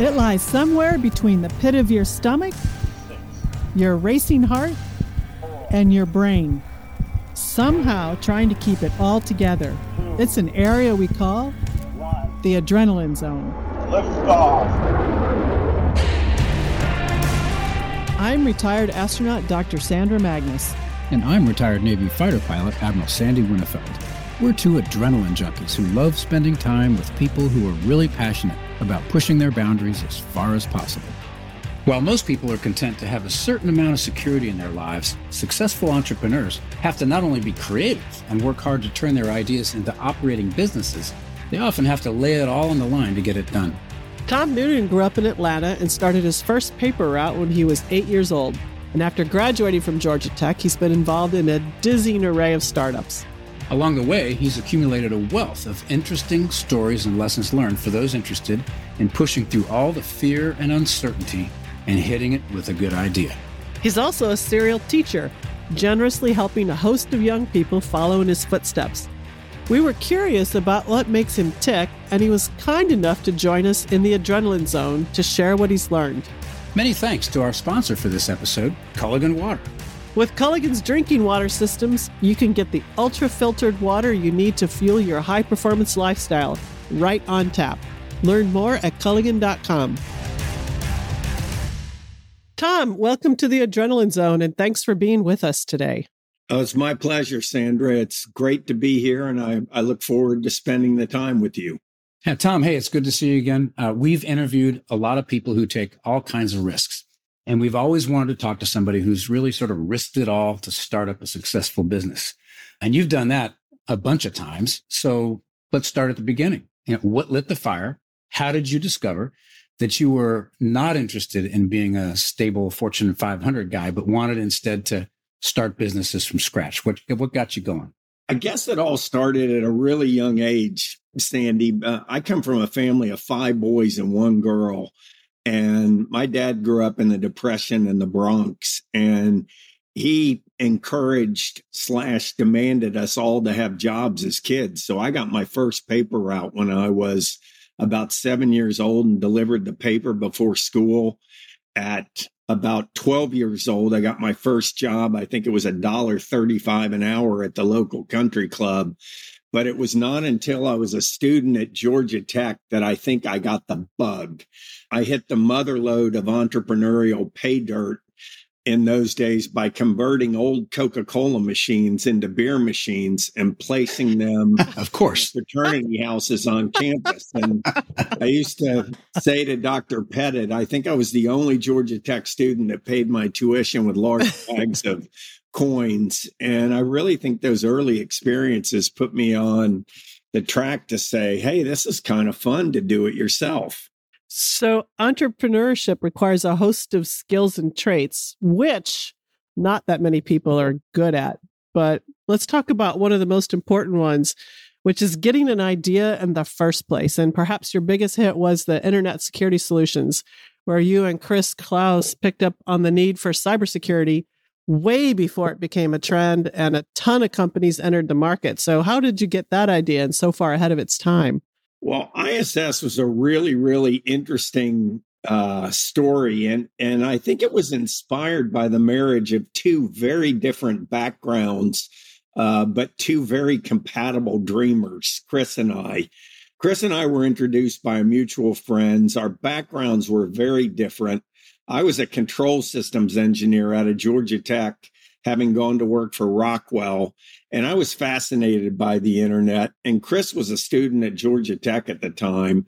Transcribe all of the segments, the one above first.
It lies somewhere between the pit of your stomach, your racing heart, and your brain, somehow trying to keep it all together. It's an area we call the Adrenaline Zone. Lift off. I'm retired astronaut Dr. Sandra Magnus. And I'm retired Navy fighter pilot Admiral Sandy Winnefeld. We're two adrenaline junkies who love spending time with people who are really passionate about pushing their boundaries as far as possible. While most people are content to have a certain amount of security in their lives, successful entrepreneurs have to not only be creative and work hard to turn their ideas into operating businesses, they often have to lay it all on the line to get it done. Tom Noonan grew up in Atlanta and started his first paper route when he was 8 years old. And after graduating from Georgia Tech, he's been involved in a dizzying array of startups. Along the way, he's accumulated a wealth of interesting stories and lessons learned for those interested in pushing through all the fear and uncertainty and hitting it with a good idea. He's also a serial teacher, generously helping a host of young people follow in his footsteps. We were curious about what makes him tick, and he was kind enough to join us in the Adrenaline Zone to share what he's learned. Many thanks to our sponsor for this episode, Culligan Water. With Culligan's drinking water systems, you can get the ultra-filtered water you need to fuel your high-performance lifestyle right on tap. Learn more at Culligan.com. Tom, welcome to the Adrenaline Zone, and thanks for being with us today. Oh, it's my pleasure, Sandra. It's great to be here, and I look forward to spending the time with you. Yeah, Tom, hey, it's good to see you again. We've interviewed a lot of people who take all kinds of risks, and we've always wanted to talk to somebody who's really sort of risked it all to start up a successful business. And you've done that a bunch of times, so let's start at the beginning. You know, what lit the fire? How did you discover that you were not interested in being a stable Fortune 500 guy, but wanted instead to start businesses from scratch? What got you going? I guess it all started at a really young age, Sandy. I come from a family of 5 boys and 1 girl. And my dad grew up in the Depression in the Bronx. And he encouraged / demanded us all to have jobs as kids. So I got my first paper route when I was about 7 years old and delivered the paper before school. At about 12 years old, I got my first job. I think it was $1.35 an hour at the local country club. But it was not until I was a student at Georgia Tech that I think I got the bug. I hit the mother load of entrepreneurial pay dirt in those days by converting old Coca-Cola machines into beer machines and placing them, of course, in fraternity houses on campus. And I used to say to Dr. Pettit, I think I was the only Georgia Tech student that paid my tuition with large bags of coins. And I really think those early experiences put me on the track to say, hey, this is kind of fun to do it yourself. So entrepreneurship requires a host of skills and traits, which not that many people are good at. But let's talk about one of the most important ones, which is getting an idea in the first place. And perhaps your biggest hit was the Internet Security Solutions, where you and Chris Klaus picked up on the need for cybersecurity way before it became a trend and a ton of companies entered the market. So how did you get that idea and so far ahead of its time? Well, ISS was a really, really interesting story, and I think it was inspired by the marriage of two very different backgrounds, but two very compatible dreamers, Chris and I. Chris and I were introduced by mutual friends. Our backgrounds were very different. I was a control systems engineer out of Georgia Tech, having gone to work for Rockwell, and I was fascinated by the internet. And Chris was a student at Georgia Tech at the time,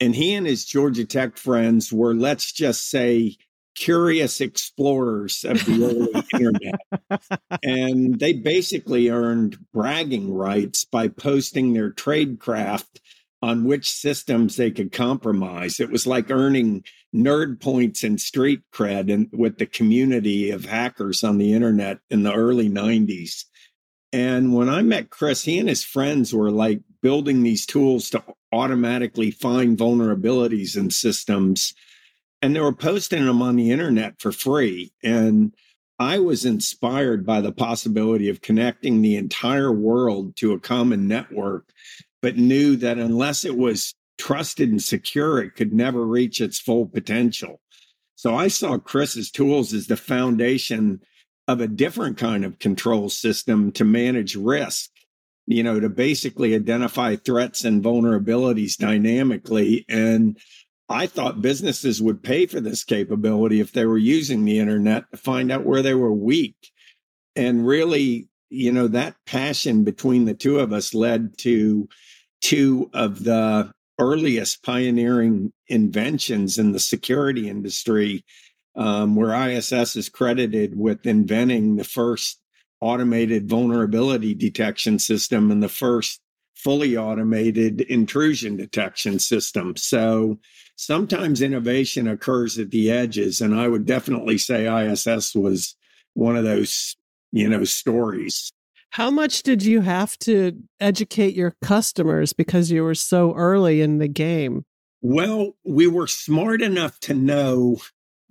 and he and his Georgia Tech friends were, let's just say, curious explorers of the early internet. And they basically earned bragging rights by posting their tradecraft on which systems they could compromise. It was like earning nerd points and street cred and with the community of hackers on the internet in the early 90s. And when I met Chris, he and his friends were like building these tools to automatically find vulnerabilities in systems. And they were posting them on the internet for free. And I was inspired by the possibility of connecting the entire world to a common network, but knew that unless it was trusted and secure, it could never reach its full potential. So I saw Chris's tools as the foundation of a different kind of control system to manage risk, you know, to basically identify threats and vulnerabilities dynamically. And I thought businesses would pay for this capability if they were using the internet to find out where they were weak. And really, you know, that passion between the two of us led to two of the earliest pioneering inventions in the security industry, where ISS is credited with inventing the first automated vulnerability detection system and the first fully automated intrusion detection system. So sometimes innovation occurs at the edges, and I would definitely say ISS was one of those, you know, stories. How much did you have to educate your customers because you were so early in the game? Well, we were smart enough to know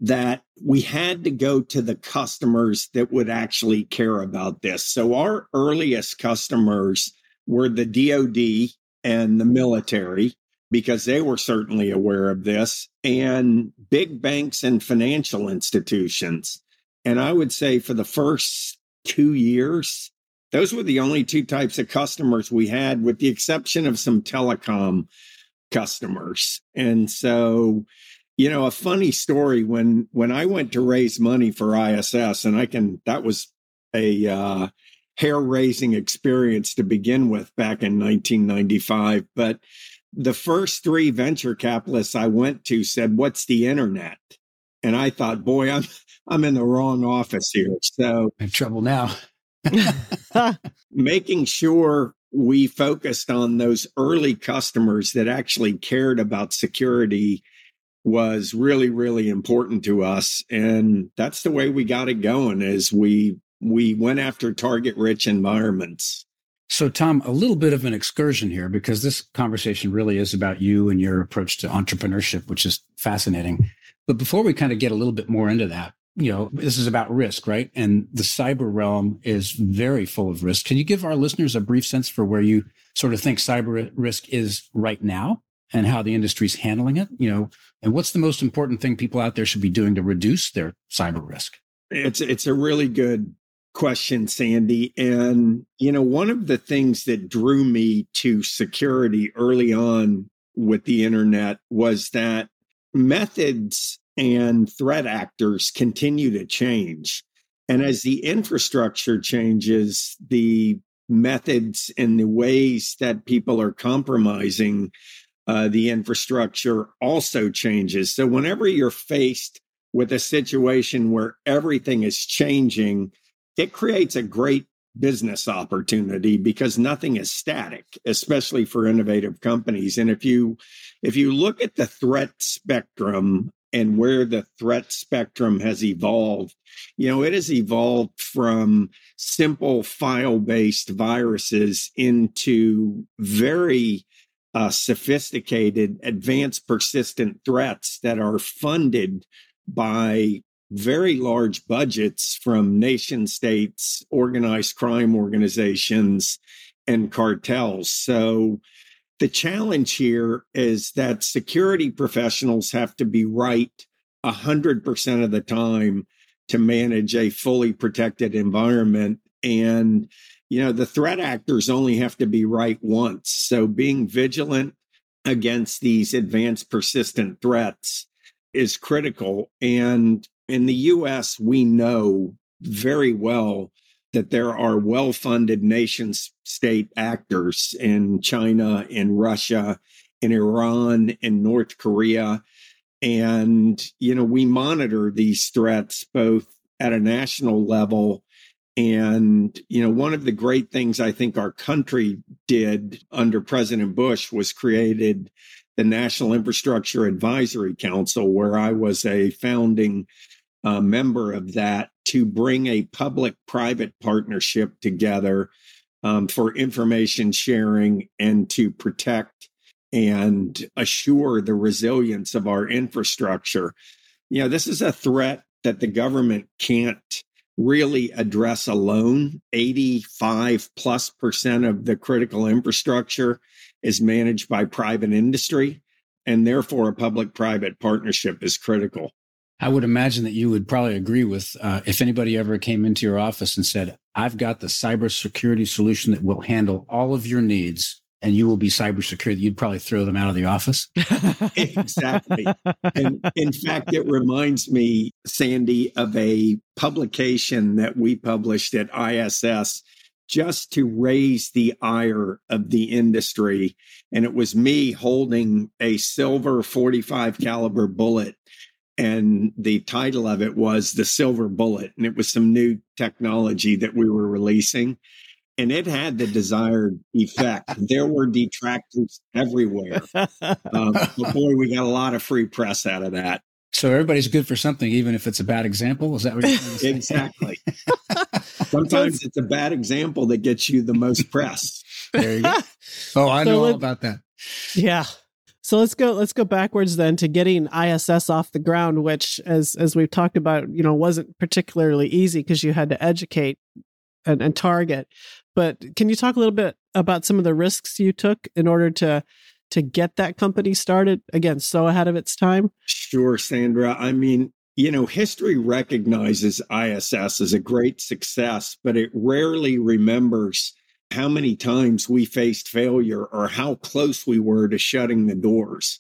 that we had to go to the customers that would actually care about this. So our earliest customers were the DOD and the military, because they were certainly aware of this, and big banks and financial institutions. And I would say for the first 2 years, those were the only two types of customers we had, with the exception of some telecom customers. And so, you know, a funny story, when I went to raise money for ISS, and that was a hair-raising experience to begin with back in 1995. But the first three venture capitalists I went to said, "What's the internet?" And I thought, boy, I'm in the wrong office here. So I have trouble now. Making sure we focused on those early customers that actually cared about security was really, really important to us. And that's the way we got it going, is we went after target-rich environments. So, Tom, a little bit of an excursion here, because this conversation really is about you and your approach to entrepreneurship, which is fascinating. But before we kind of get a little bit more into that, you know, this is about risk, right? And the cyber realm is very full of risk. Can you give our listeners a brief sense for where you sort of think cyber risk is right now and how the industry's handling it? You know, and what's the most important thing people out there should be doing to reduce their cyber risk? It's a really good question, Sandy. And, you know, one of the things that drew me to security early on with the internet was that methods and threat actors continue to change. And as the infrastructure changes, the methods and the ways that people are compromising the infrastructure also changes. So whenever you're faced with a situation where everything is changing, it creates a great business opportunity, because nothing is static, especially for innovative companies. And if you look at the threat spectrum and where the threat spectrum has evolved, you know, it has evolved from simple file-based viruses into very sophisticated, advanced, persistent threats that are funded by very large budgets from nation states, organized crime organizations, and cartels. So the challenge here is that security professionals have to be right 100% of the time to manage a fully protected environment. And, you know, the threat actors only have to be right once. So being vigilant against these advanced persistent threats is critical. And in the U.S., we know very well that there are well-funded nation state actors in China, in Russia, in Iran, in North Korea. And, you know, we monitor these threats both at a national level. And, you know, one of the great things I think our country did under President Bush was created the National Infrastructure Advisory Council, where I was a founding member of that, to bring a public-private partnership together for information sharing and to protect and assure the resilience of our infrastructure. You know, this is a threat that the government can't really address alone. 85%+ of the critical infrastructure is managed by private industry, and therefore a public-private partnership is critical. I would imagine that you would probably agree with if anybody ever came into your office and said, I've got the cybersecurity solution that will handle all of your needs and you will be cybersecure, you'd probably throw them out of the office. Exactly. And in fact, it reminds me, Sandy, of a publication that we published at ISS just to raise the ire of the industry. And it was me holding a silver 45 caliber bullet. And the title of it was The Silver Bullet. And it was some new technology that we were releasing. And it had the desired effect. There were detractors everywhere. Boy, we got a lot of free press out of that. So everybody's good for something, even if it's a bad example? Is that what you're trying to say? Exactly. Sometimes it's a bad example that gets you the most press. There you go. Oh, I know all about that. Yeah. So let's go backwards then to getting ISS off the ground, which, as we've talked about, you know, wasn't particularly easy because you had to educate and target. But can you talk a little bit about some of the risks you took in order to get that company started, again, so ahead of its time? Sure, Sandra. I mean, you know, history recognizes ISS as a great success, but it rarely remembers how many times we faced failure or how close we were to shutting the doors.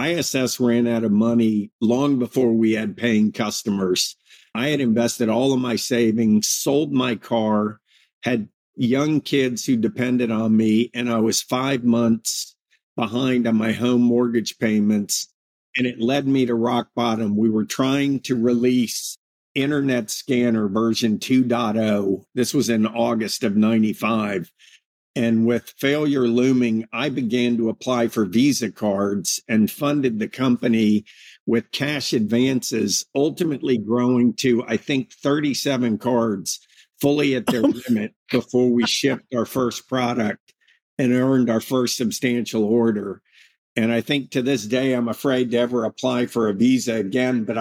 ISS ran out of money long before we had paying customers. I had invested all of my savings, sold my car, had young kids who depended on me, and I was 5 months behind on my home mortgage payments, and it led me to rock bottom. We were trying to release Internet Scanner version 2.0. This was in August of 95. And with failure looming, I began to apply for Visa cards and funded the company with cash advances, ultimately growing to, I think, 37 cards fully at their limit before we shipped our first product and earned our first substantial order. And I think to this day, I'm afraid to ever apply for a Visa again, but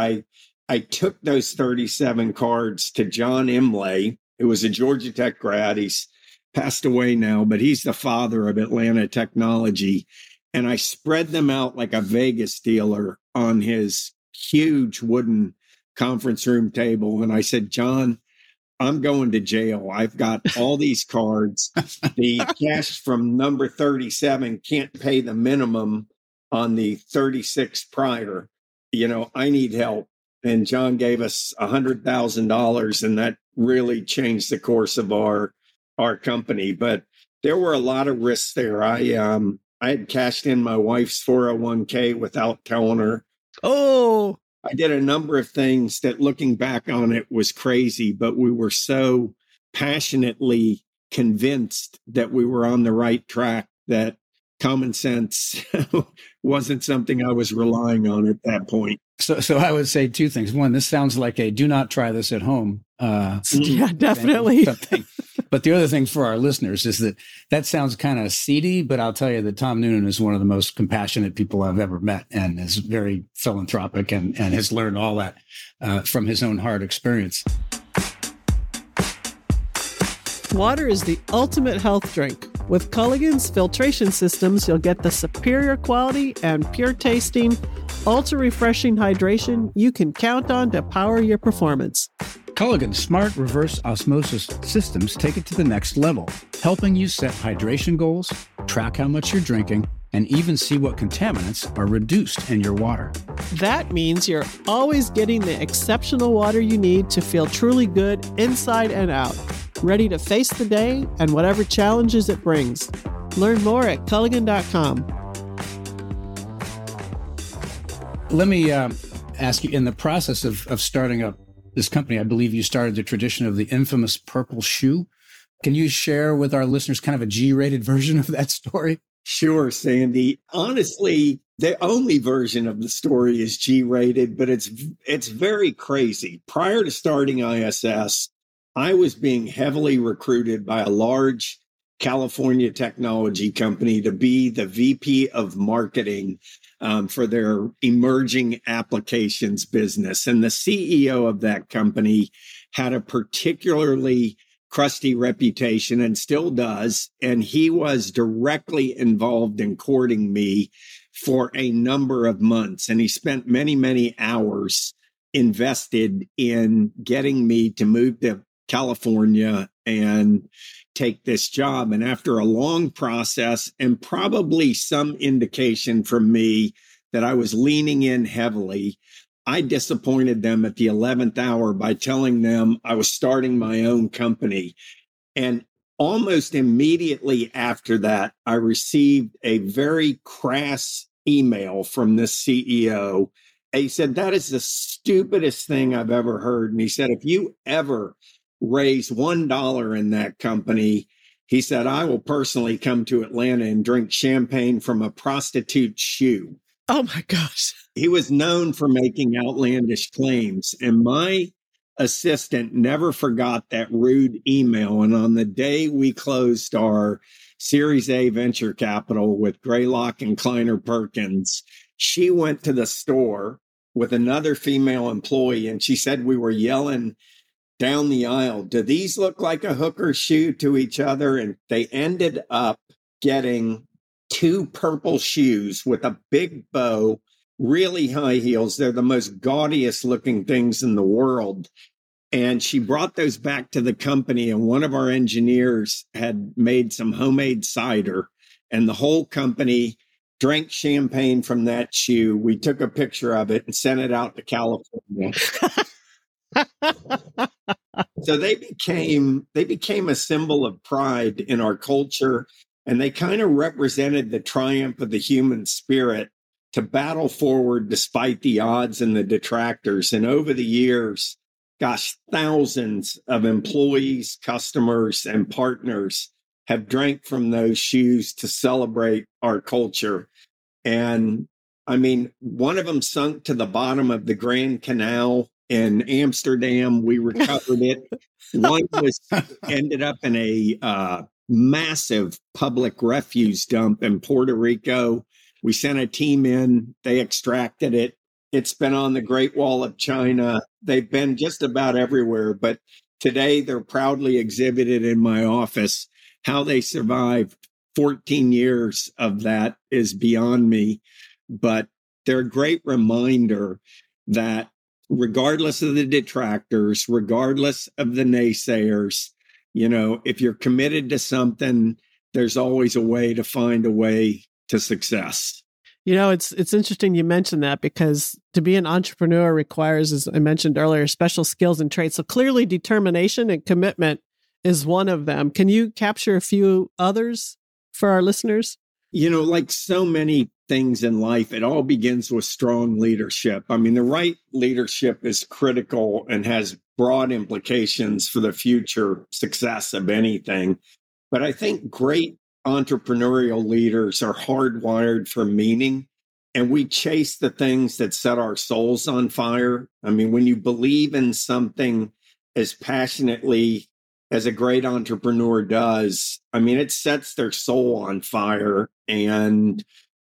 I took those 37 cards to John Imlay, who was a Georgia Tech grad. He's passed away now, but he's the father of Atlanta technology. And I spread them out like a Vegas dealer on his huge wooden conference room table. And I said, John, I'm going to jail. I've got all these cards. The cash from number 37 can't pay the minimum on the 36 prior. You know, I need help. And John gave us $100,000, and that really changed the course of our company. But there were a lot of risks there. I had cashed in my wife's 401k without telling her. Oh, I did a number of things that, looking back on it, was crazy. But we were so passionately convinced that we were on the right track that common sense wasn't something I was relying on at that point. So I would say two things. One, this sounds like a do not try this at home. Yeah, definitely. But the other thing for our listeners is that sounds kind of seedy, but I'll tell you that Tom Noonan is one of the most compassionate people I've ever met and is very philanthropic and has learned all that from his own hard experience. Water is the ultimate health drink. With Culligan's filtration systems, you'll get the superior quality and pure tasting, ultra-refreshing hydration you can count on to power your performance. Culligan's smart reverse osmosis systems take it to the next level, helping you set hydration goals, track how much you're drinking, and even see what contaminants are reduced in your water. That means you're always getting the exceptional water you need to feel truly good inside and out, ready to face the day and whatever challenges it brings. Learn more at Culligan.com. Let me ask you, in the process of starting up this company, I believe you started the tradition of the infamous purple shoe. Can you share with our listeners kind of a G-rated version of that story? Sure, Sandy. Honestly, the only version of the story is G-rated, but it's very crazy. Prior to starting ISS, I was being heavily recruited by a large California technology company to be the VP of marketing for their emerging applications business. And the CEO of that company had a particularly crusty reputation and still does. And he was directly involved in courting me for a number of months. And he spent many, many hours invested in getting me to move to California and take this job. And after a long process and probably some indication from me that I was leaning in heavily, I disappointed them at the 11th hour by telling them I was starting my own company. And almost immediately after that, I received a very crass email from this CEO. And he said, "That is the stupidest thing I've ever heard." And he said, "If you ever raise $1 in that company," he said, "I will personally come to Atlanta and drink champagne from a prostitute's shoe." Oh, my gosh. He was known for making outlandish claims. And my assistant never forgot that rude email. And on the day we closed our Series A venture capital with Greylock and Kleiner Perkins, she went to the store with another female employee. And she said we were yelling down the aisle, "Do these look like a hooker shoe?" to each other. And they ended up getting two purple shoes with a big bow, really high heels. They're the most gaudiest looking things in the world. And she brought those back to the company. And one of our engineers had made some homemade cider. And the whole company drank champagne from that shoe. We took a picture of it and sent it out to California. So they became a symbol of pride in our culture. And they kind of represented the triumph of the human spirit to battle forward despite the odds and the detractors. And over the years, gosh, thousands of employees, customers, and partners have drank from those shoes to celebrate our culture. And I mean, one of them sunk to the bottom of the Grand Canal in Amsterdam. We recovered it. One was ended up in a massive public refuse dump in Puerto Rico. We sent a team in. They extracted it. It's been on the Great Wall of China. They've been just about everywhere. But today, they're proudly exhibited in my office. How they survived 14 years of that is beyond me. But they're a great reminder that regardless of the detractors, regardless of the naysayers, you know, if you're committed to something, there's always a way to find a way to success. You know, it's interesting you mentioned that, because to be an entrepreneur requires, as I mentioned earlier, special skills and traits. So clearly determination and commitment is one of them. Can you capture a few others for our listeners? You know, like so many things in life, it all begins with strong leadership. I mean, the right leadership is critical and has broad implications for the future success of anything. But I think great entrepreneurial leaders are hardwired for meaning, and we chase the things that set our souls on fire. I mean, when you believe in something as passionately as a great entrepreneur does, I mean, it sets their soul on fire. And,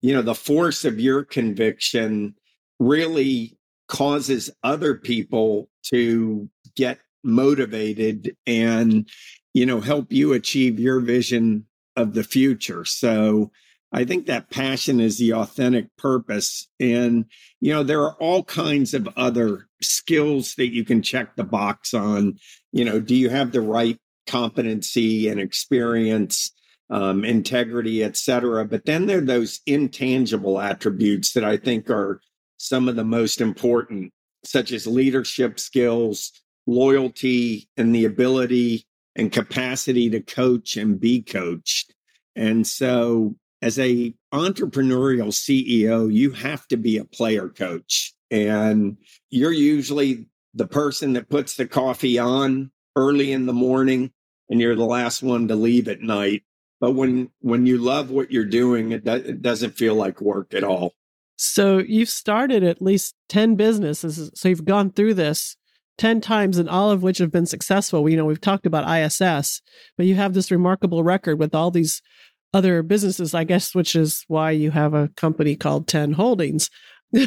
you know, the force of your conviction really causes other people to get motivated and, you know, help you achieve your vision of the future. So I think that passion is the authentic purpose. And, you know, there are all kinds of other skills that you can check the box on. You know, do you have the right competency and experience, integrity, et cetera? But then there are those intangible attributes that I think are some of the most important, such as leadership skills, loyalty, and the ability and capacity to coach and be coached. And so as an entrepreneurial CEO, you have to be a player coach. And you're usually the person that puts the coffee on early in the morning, and you're the last one to leave at night. But when you love what you're doing, it doesn't feel like work at all. So you've started at least 10 businesses. So you've gone through this 10 times, and all of which have been successful. You know, we've talked about ISS, but you have this remarkable record with all these other businesses, I guess, which is why you have a company called Ten Holdings.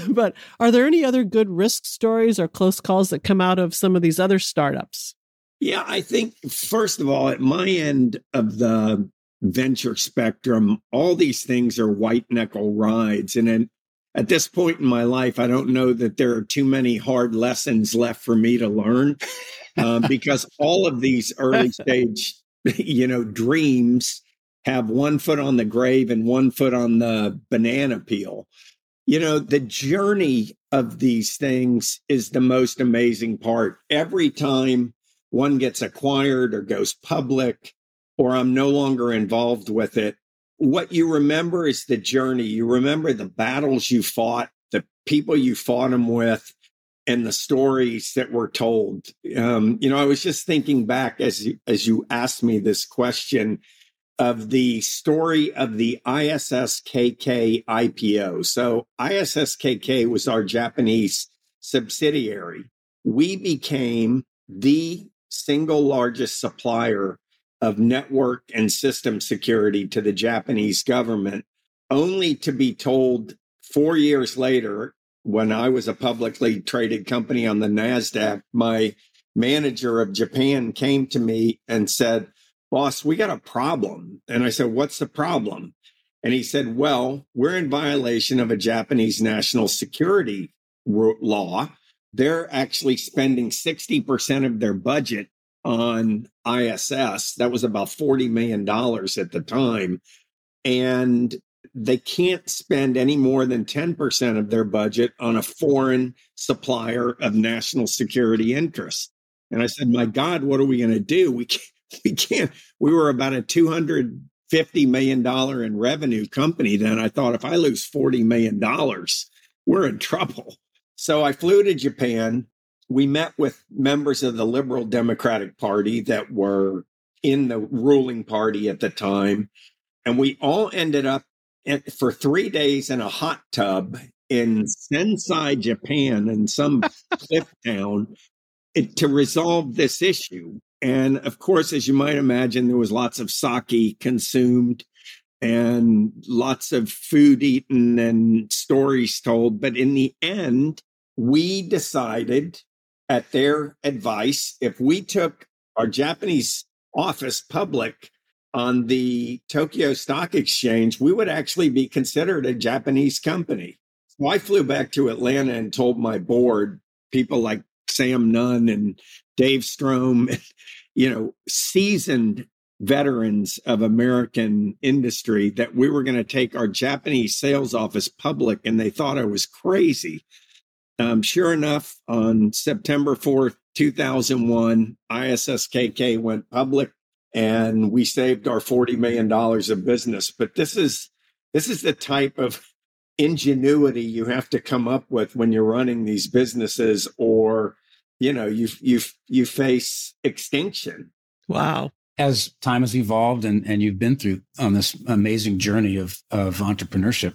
But are there any other good risk stories or close calls that come out of some of these other startups? Yeah, I think, first of all, at my end of the venture spectrum, all these things are white knuckle rides. And then at this point in my life, I don't know that there are too many hard lessons left for me to learn because all of these early stage, dreams have one foot on the grave and one foot on the banana peel. The journey of these things is the most amazing part. Every time one gets acquired or goes public, or I'm no longer involved with it, what you remember is the journey. You remember the battles you fought, the people you fought them with, and the stories that were told. I was just thinking back as you asked me this question of the story of the ISSKK IPO. So ISSKK was our Japanese subsidiary. We became the single largest supplier of network and system security to the Japanese government, only to be told 4 years later, when I was a publicly traded company on the NASDAQ, my manager of Japan came to me and said, "Boss, we got a problem." And I said, "What's the problem?" And he said, "Well, we're in violation of a Japanese national security law. They're actually spending 60% of their budget on ISS." That was about $40 million at the time. And they can't spend any more than 10% of their budget on a foreign supplier of national security interests. And I said, "My God, what are we going to do? We can't. We were about a $250 million in revenue company then. I thought, if I lose $40 million, we're in trouble." So I flew to Japan. We met with members of the Liberal Democratic Party that were in the ruling party at the time. And we all ended up for 3 days in a hot tub in Sendai, Japan, in some cliff town to resolve this issue. And of course, as you might imagine, there was lots of sake consumed and lots of food eaten and stories told. But in the end, we decided, at their advice, if we took our Japanese office public on the Tokyo Stock Exchange, we would actually be considered a Japanese company. So I flew back to Atlanta and told my board, people like Sam Nunn and Dave Strom, seasoned veterans of American industry, that we were going to take our Japanese sales office public, and they thought I was crazy. Sure enough, on September 4th, 2001, ISSKK went public, and we saved our $40 million of business. But this is the type of ingenuity you have to come up with when you're running these businesses, or you face extinction. Wow. As time has evolved and you've been through on this amazing journey of entrepreneurship,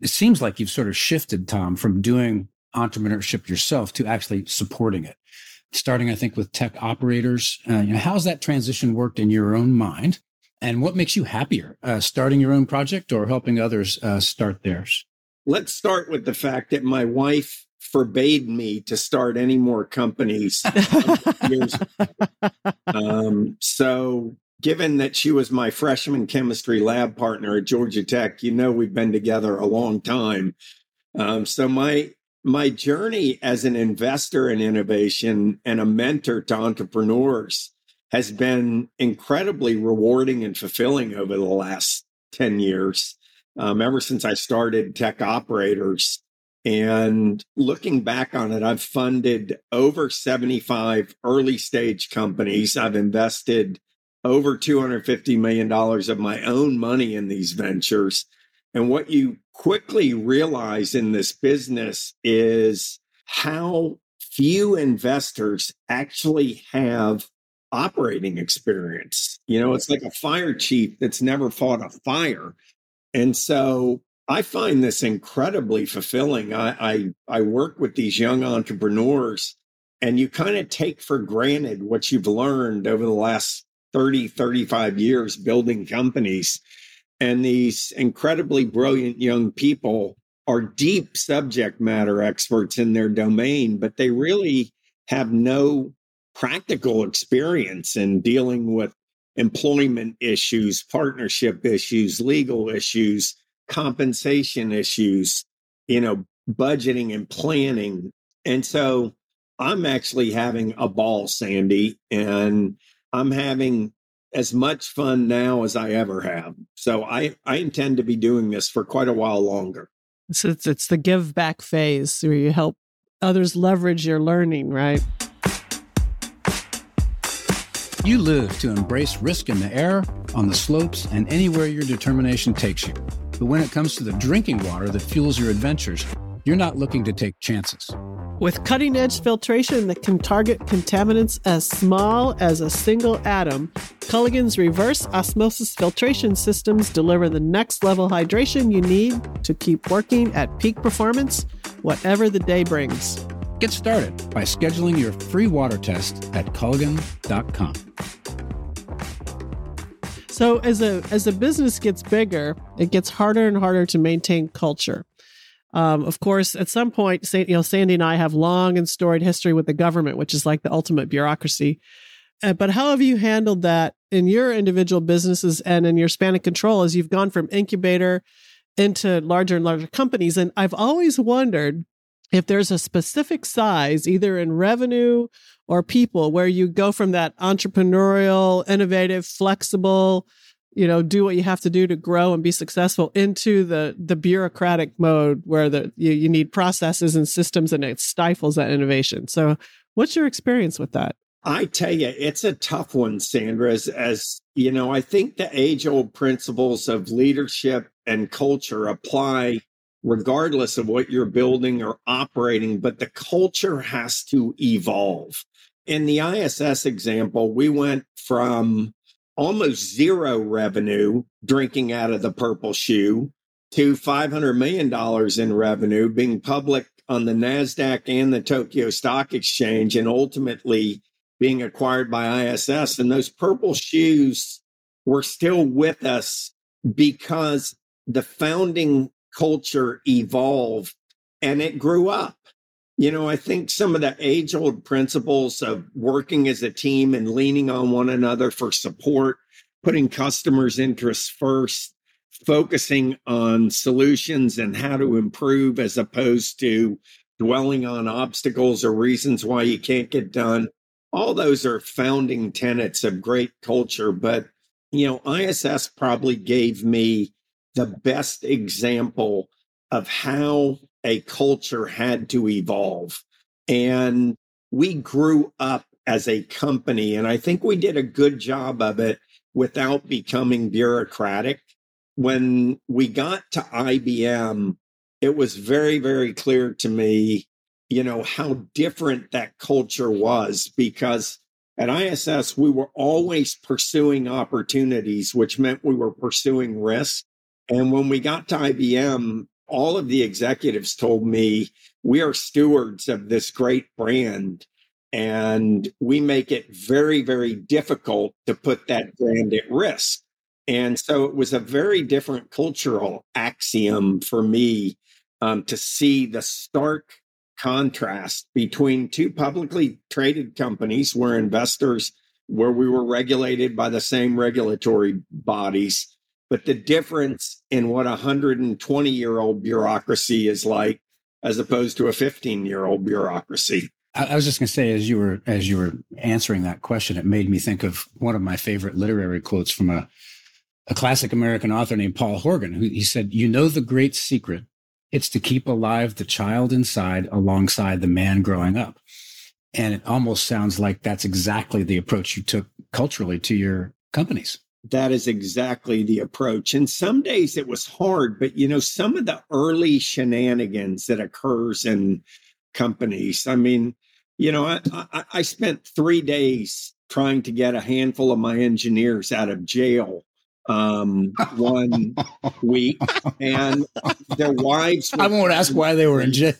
it seems like you've sort of shifted, Tom, from doing entrepreneurship yourself to actually supporting it, starting, I think, with Tech Operators. How's that transition worked in your own mind? And what makes you happier, starting your own project or helping others start theirs? Let's start with the fact that my wife forbade me to start any more companies. Years ago. So given that she was my freshman chemistry lab partner at Georgia Tech, we've been together a long time. So my journey as an investor in innovation and a mentor to entrepreneurs has been incredibly rewarding and fulfilling over the last 10 years, ever since I started Tech Operators. And looking back on it, I've funded over 75 early stage companies. I've invested over $250 million of my own money in these ventures. And what you quickly realize in this business is how few investors actually have operating experience. It's like a fire chief that's never fought a fire. And so I find this incredibly fulfilling. I work with these young entrepreneurs, and you kind of take for granted what you've learned over the last 30, 35 years building companies. And these incredibly brilliant young people are deep subject matter experts in their domain, but they really have no practical experience in dealing with employment issues, partnership issues, legal issues, compensation issues, budgeting and planning. And so I'm actually having a ball, Sandy, and I'm having as much fun now as I ever have. So I intend to be doing this for quite a while longer. So it's the give back phase where you help others leverage your learning, right? You live to embrace risk in the air, on the slopes, and anywhere your determination takes you. But when it comes to the drinking water that fuels your adventures, you're not looking to take chances. With cutting-edge filtration that can target contaminants as small as a single atom, Culligan's reverse osmosis filtration systems deliver the next-level hydration you need to keep working at peak performance, whatever the day brings. Get started by scheduling your free water test at Culligan.com. So as a business gets bigger, it gets harder and harder to maintain culture. Of course, at some point, Sandy and I have long and storied history with the government, which is like the ultimate bureaucracy. But how have you handled that in your individual businesses and in your span of control as you've gone from incubator into larger and larger companies? And I've always wondered if there's a specific size, either in revenue or people, where you go from that entrepreneurial, innovative, flexible, do what you have to do to grow and be successful into the bureaucratic mode where you need processes and systems and it stifles that innovation. So what's your experience with that? I tell you, it's a tough one, Sandra. As I think the age-old principles of leadership and culture apply regardless of what you're building or operating, but the culture has to evolve. In the ISS example, we went from almost zero revenue drinking out of the purple shoe to $500 million in revenue, being public on the NASDAQ and the Tokyo Stock Exchange, and ultimately being acquired by ISS. And those purple shoes were still with us because the founding culture evolved and it grew up. I think some of the age-old principles of working as a team and leaning on one another for support, putting customers' interests first, focusing on solutions and how to improve as opposed to dwelling on obstacles or reasons why you can't get done. All those are founding tenets of great culture. But, ISS probably gave me the best example of how a culture had to evolve. And we grew up as a company, and I think we did a good job of it without becoming bureaucratic. When we got to IBM, it was very, very clear to me, how different that culture was, because at ISS, we were always pursuing opportunities, which meant we were pursuing risk. And when we got to IBM, all of the executives told me, we are stewards of this great brand, and we make it very, very difficult to put that brand at risk. And so it was a very different cultural axiom for me to see the stark contrast between two publicly traded companies where investors, where we were regulated by the same regulatory bodies, but the difference in what a 120-year-old bureaucracy is like as opposed to a 15-year-old bureaucracy. I was just going to say, as you were answering that question, it made me think of one of my favorite literary quotes from a classic American author named Paul Horgan, who he said, the great secret, it's to keep alive the child inside alongside the man growing up. And it almost sounds like that's exactly the approach you took culturally to your companies. That is exactly the approach. And some days it was hard, but, some of the early shenanigans that occurs in companies. I mean, I spent 3 days trying to get a handful of my engineers out of jail one week, and their wives... I won't ask why they were in jail.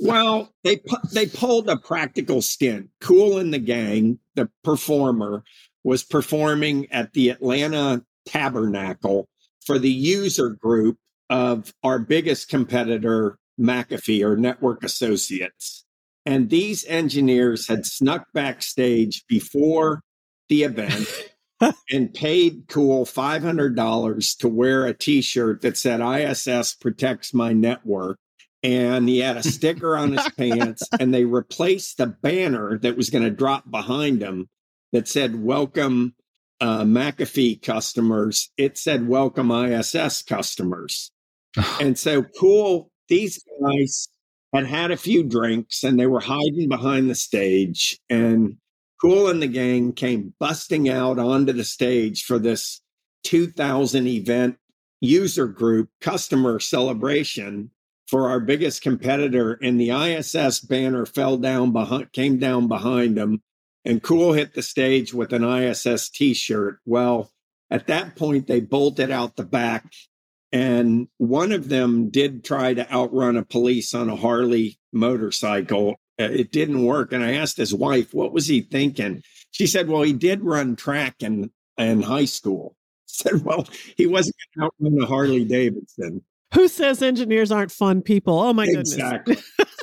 Well, they pulled a practical stint. Cool and the Gang, the performer, was performing at the Atlanta Tabernacle for the user group of our biggest competitor, McAfee, or Network Associates. And these engineers had snuck backstage before the event and paid Cool $500 to wear a T-shirt that said, ISS protects my network. And he had a sticker on his pants, and they replaced the banner that was going to drop behind him that said, welcome McAfee customers. It said, welcome ISS customers. And so Cool, these guys had had a few drinks, and they were hiding behind the stage. And Cool and the gang came busting out onto the stage for this 2,000 event user group customer celebration for our biggest competitor, and the ISS banner fell down behind, came down behind them, and Cool hit the stage with an ISS T-shirt. Well, at that point, they bolted out the back, and one of them did try to outrun a police on a Harley motorcycle. It didn't work, and I asked his wife, what was he thinking? She said, well, he did run track in high school. I said, well, he wasn't going to outrun a Harley Davidson. Who says engineers aren't fun people? Oh, my goodness. Exactly.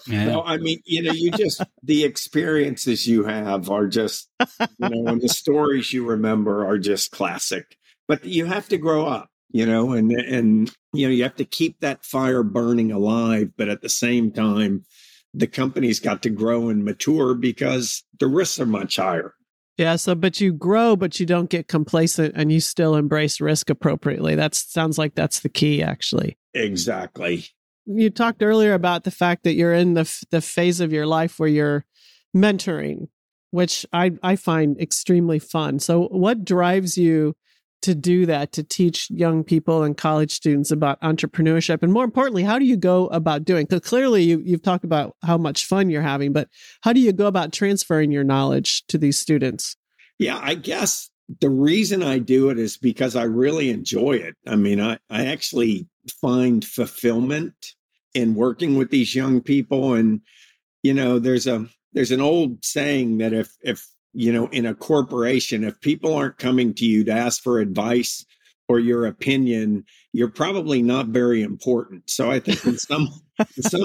Yeah. So, I mean, you know, you just, the experiences you have are just, you know, and the stories you remember are just classic. But you have to grow up, you know, and you know, you have to keep that fire burning alive. But at the same time, the company's got to grow and mature because the risks are much higher. Yeah. So, but you grow, but you don't get complacent, and you still embrace risk appropriately. That sounds like that's the key, actually. Exactly. You talked earlier about the fact that you're in the phase of your life where you're mentoring, which I find extremely fun. So what drives you to do that, to teach young people and college students about entrepreneurship? And more importantly, how do you go about doing? Because clearly you've talked about how much fun you're having, but how do you go about transferring your knowledge to these students? Yeah, I guess the reason I do it is because I really enjoy it. I mean, I actually find fulfillment in working with these young people. And, you know, there's an old saying that if you know, in a corporation, if people aren't coming to you to ask for advice or your opinion, you're probably not very important. So I think in some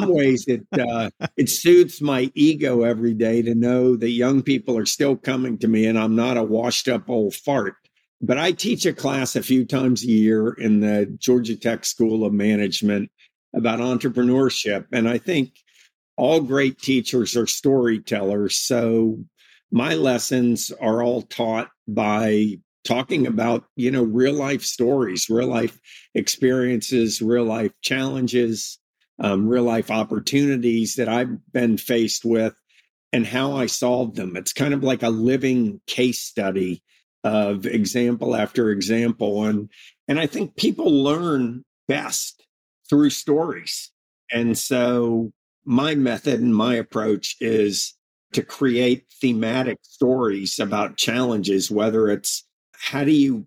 ways it soothes my ego every day to know that young people are still coming to me and I'm not a washed up old fart. But I teach a class a few times a year in the Georgia Tech School of Management about entrepreneurship. And I think all great teachers are storytellers. So my lessons are all taught by talking about, you know, real life stories, real life experiences, real life challenges, real life opportunities that I've been faced with and how I solved them. It's kind of like a living case study of example after example. And I think people learn best through stories. And so my method and my approach is to create thematic stories about challenges, whether it's how do you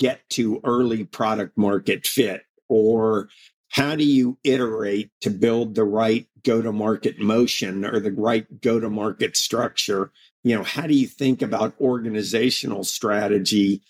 get to early product market fit, or how do you iterate to build the right go-to-market motion or the right go-to-market structure? You know, how do you think about organizational strategy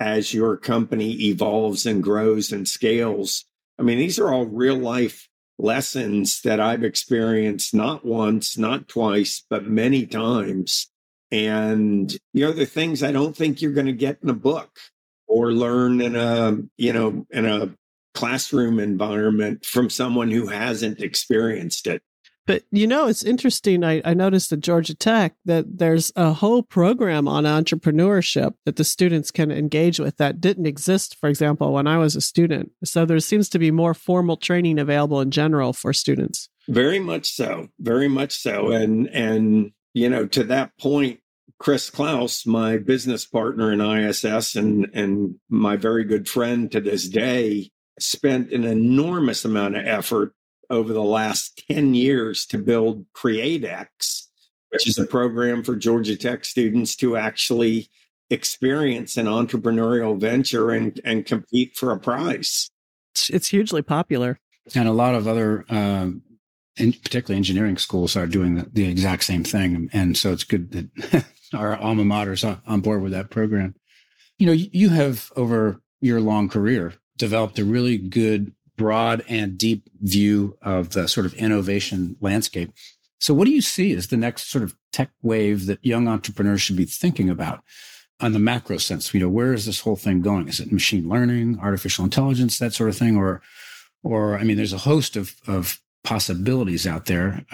as your company evolves and grows and scales? I mean, these are all real-life lessons that I've experienced not once, not twice, but many times. And, you know, they're things I don't think you're going to get in a book or learn in a, you know, in a classroom environment from someone who hasn't experienced it. But, you know, it's interesting. I noticed at Georgia Tech that there's a whole program on entrepreneurship that the students can engage with that didn't exist, for example, when I was a student. So there seems to be more formal training available in general for students. Very much so. Very much so. And you know, to that point, Chris Klaus, my business partner in ISS and my very good friend to this day, spent an enormous amount of effort over the last 10 years to build CreateX, which is a program for Georgia Tech students to actually experience an entrepreneurial venture and compete for a prize. It's hugely popular. And a lot of other, particularly engineering schools, are doing the exact same thing. And so it's good that our alma mater is on board with that program. You know, you have, over your long career, developed a really good broad and deep view of the sort of innovation landscape. So what do you see as the next sort of tech wave that young entrepreneurs should be thinking about on the macro sense? You know, where is this whole thing going? Is it machine learning, artificial intelligence, that sort of thing? Or I mean, there's a host of possibilities out there.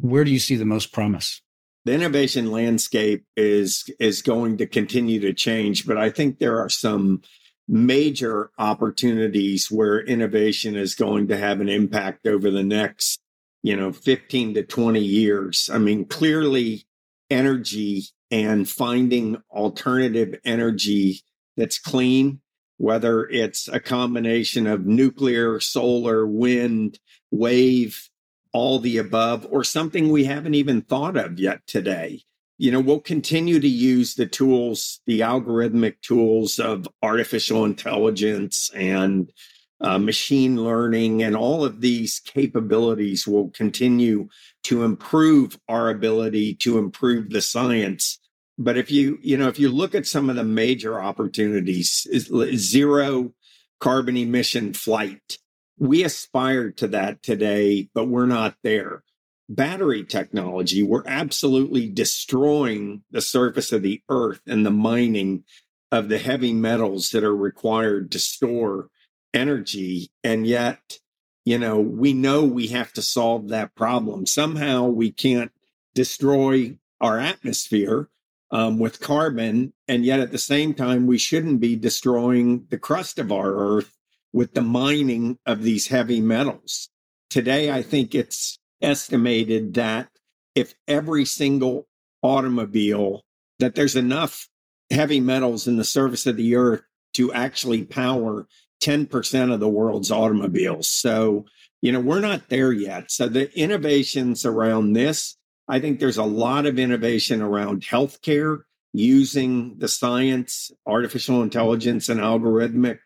Where do you see the most promise? The innovation landscape is going to continue to change, but I think there are some major opportunities where innovation is going to have an impact over the next, 15 to 20 years. I mean, clearly energy and finding alternative energy that's clean, whether it's a combination of nuclear, solar, wind, wave, all the above, or something we haven't even thought of yet today. You know, we'll continue to use the tools, the algorithmic tools of artificial intelligence and machine learning, and all of these capabilities will continue to improve our ability to improve the science. But if you look at some of the major opportunities, zero carbon emission flight, we aspire to that today, but we're not there. Battery technology, we're absolutely destroying the surface of the earth and the mining of the heavy metals that are required to store energy. And yet, we know we have to solve that problem. Somehow we can't destroy our atmosphere with carbon. And yet at the same time, we shouldn't be destroying the crust of our earth with the mining of these heavy metals. Today, I think it's estimated that if every single automobile, that there's enough heavy metals in the surface of the earth to actually power 10% of the world's automobiles. So, we're not there yet. So the innovations around this, I think there's a lot of innovation around healthcare, using the science, artificial intelligence, and algorithmic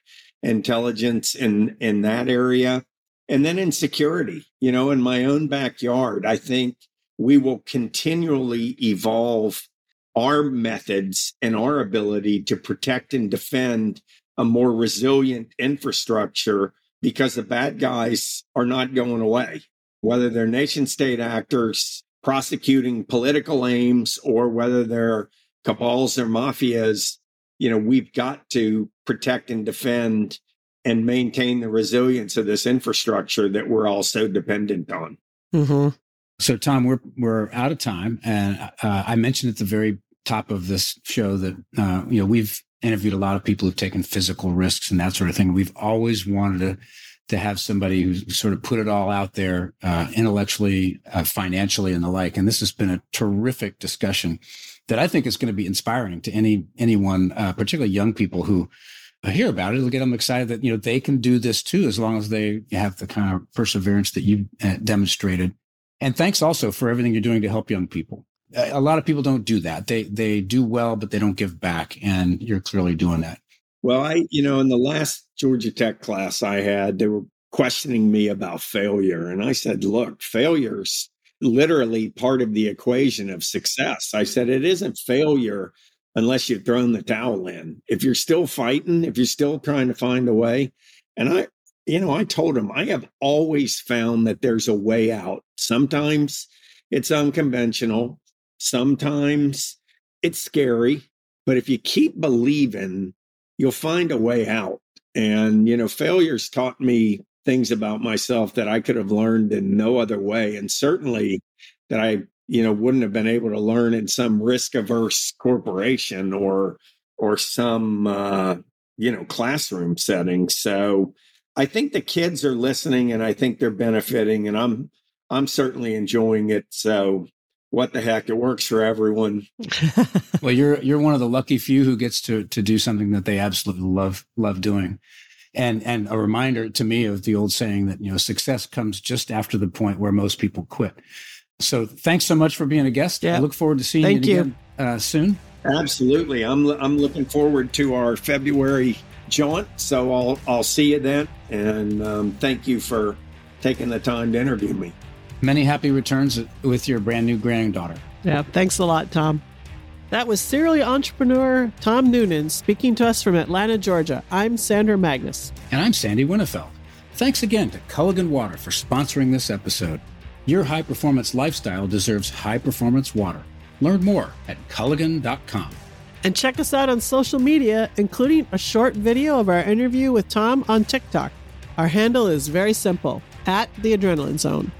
intelligence in that area. And then in security, in my own backyard, I think we will continually evolve our methods and our ability to protect and defend a more resilient infrastructure, because the bad guys are not going away, whether they're nation state actors prosecuting political aims or whether they're cabals or mafias. We've got to protect and defend and maintain the resilience of this infrastructure that we're all so dependent on. Mm-hmm. So, Tom, we're out of time. And I mentioned at the very top of this show that, we've interviewed a lot of people who've taken physical risks and that sort of thing. We've always wanted to have somebody who sort of put it all out there intellectually, financially, and the like. And this has been a terrific discussion that I think is going to be inspiring to anyone, particularly young people who hear about it. It'll get them excited that, they can do this too, as long as they have the kind of perseverance that you demonstrated. And thanks also for everything you're doing to help young people. A lot of people don't do that. They do well, but they don't give back. And you're clearly doing that. Well, in the last Georgia Tech class I had, they were questioning me about failure. And I said, look, failure's literally part of the equation of success. I said, it isn't failure unless you've thrown the towel in. If you're still fighting, if you're still trying to find a way. And I told them, I have always found that there's a way out. Sometimes it's unconventional. Sometimes it's scary. But if you keep believing, you'll find a way out. And, failure's taught me things about myself that I could have learned in no other way. And certainly that I, wouldn't have been able to learn in some risk-averse corporation or some, classroom setting. So I think the kids are listening and I think they're benefiting, and I'm certainly enjoying it. So what the heck? It works for everyone. Well, you're one of the lucky few who gets to do something that they absolutely love doing. And a reminder to me of the old saying that, success comes just after the point where most people quit. So thanks so much for being a guest. Yeah. I look forward to seeing you again soon. Absolutely. I'm looking forward to our February jaunt. So I'll see you then. And thank you for taking the time to interview me. Many happy returns with your brand new granddaughter. Yeah, thanks a lot, Tom. That was serial entrepreneur Tom Noonan speaking to us from Atlanta, Georgia. I'm Sandra Magnus. And I'm Sandy Winnefeld. Thanks again to Culligan Water for sponsoring this episode. Your high-performance lifestyle deserves high-performance water. Learn more at Culligan.com. And check us out on social media, including a short video of our interview with Tom on TikTok. Our handle is very simple, @The Adrenaline Zone.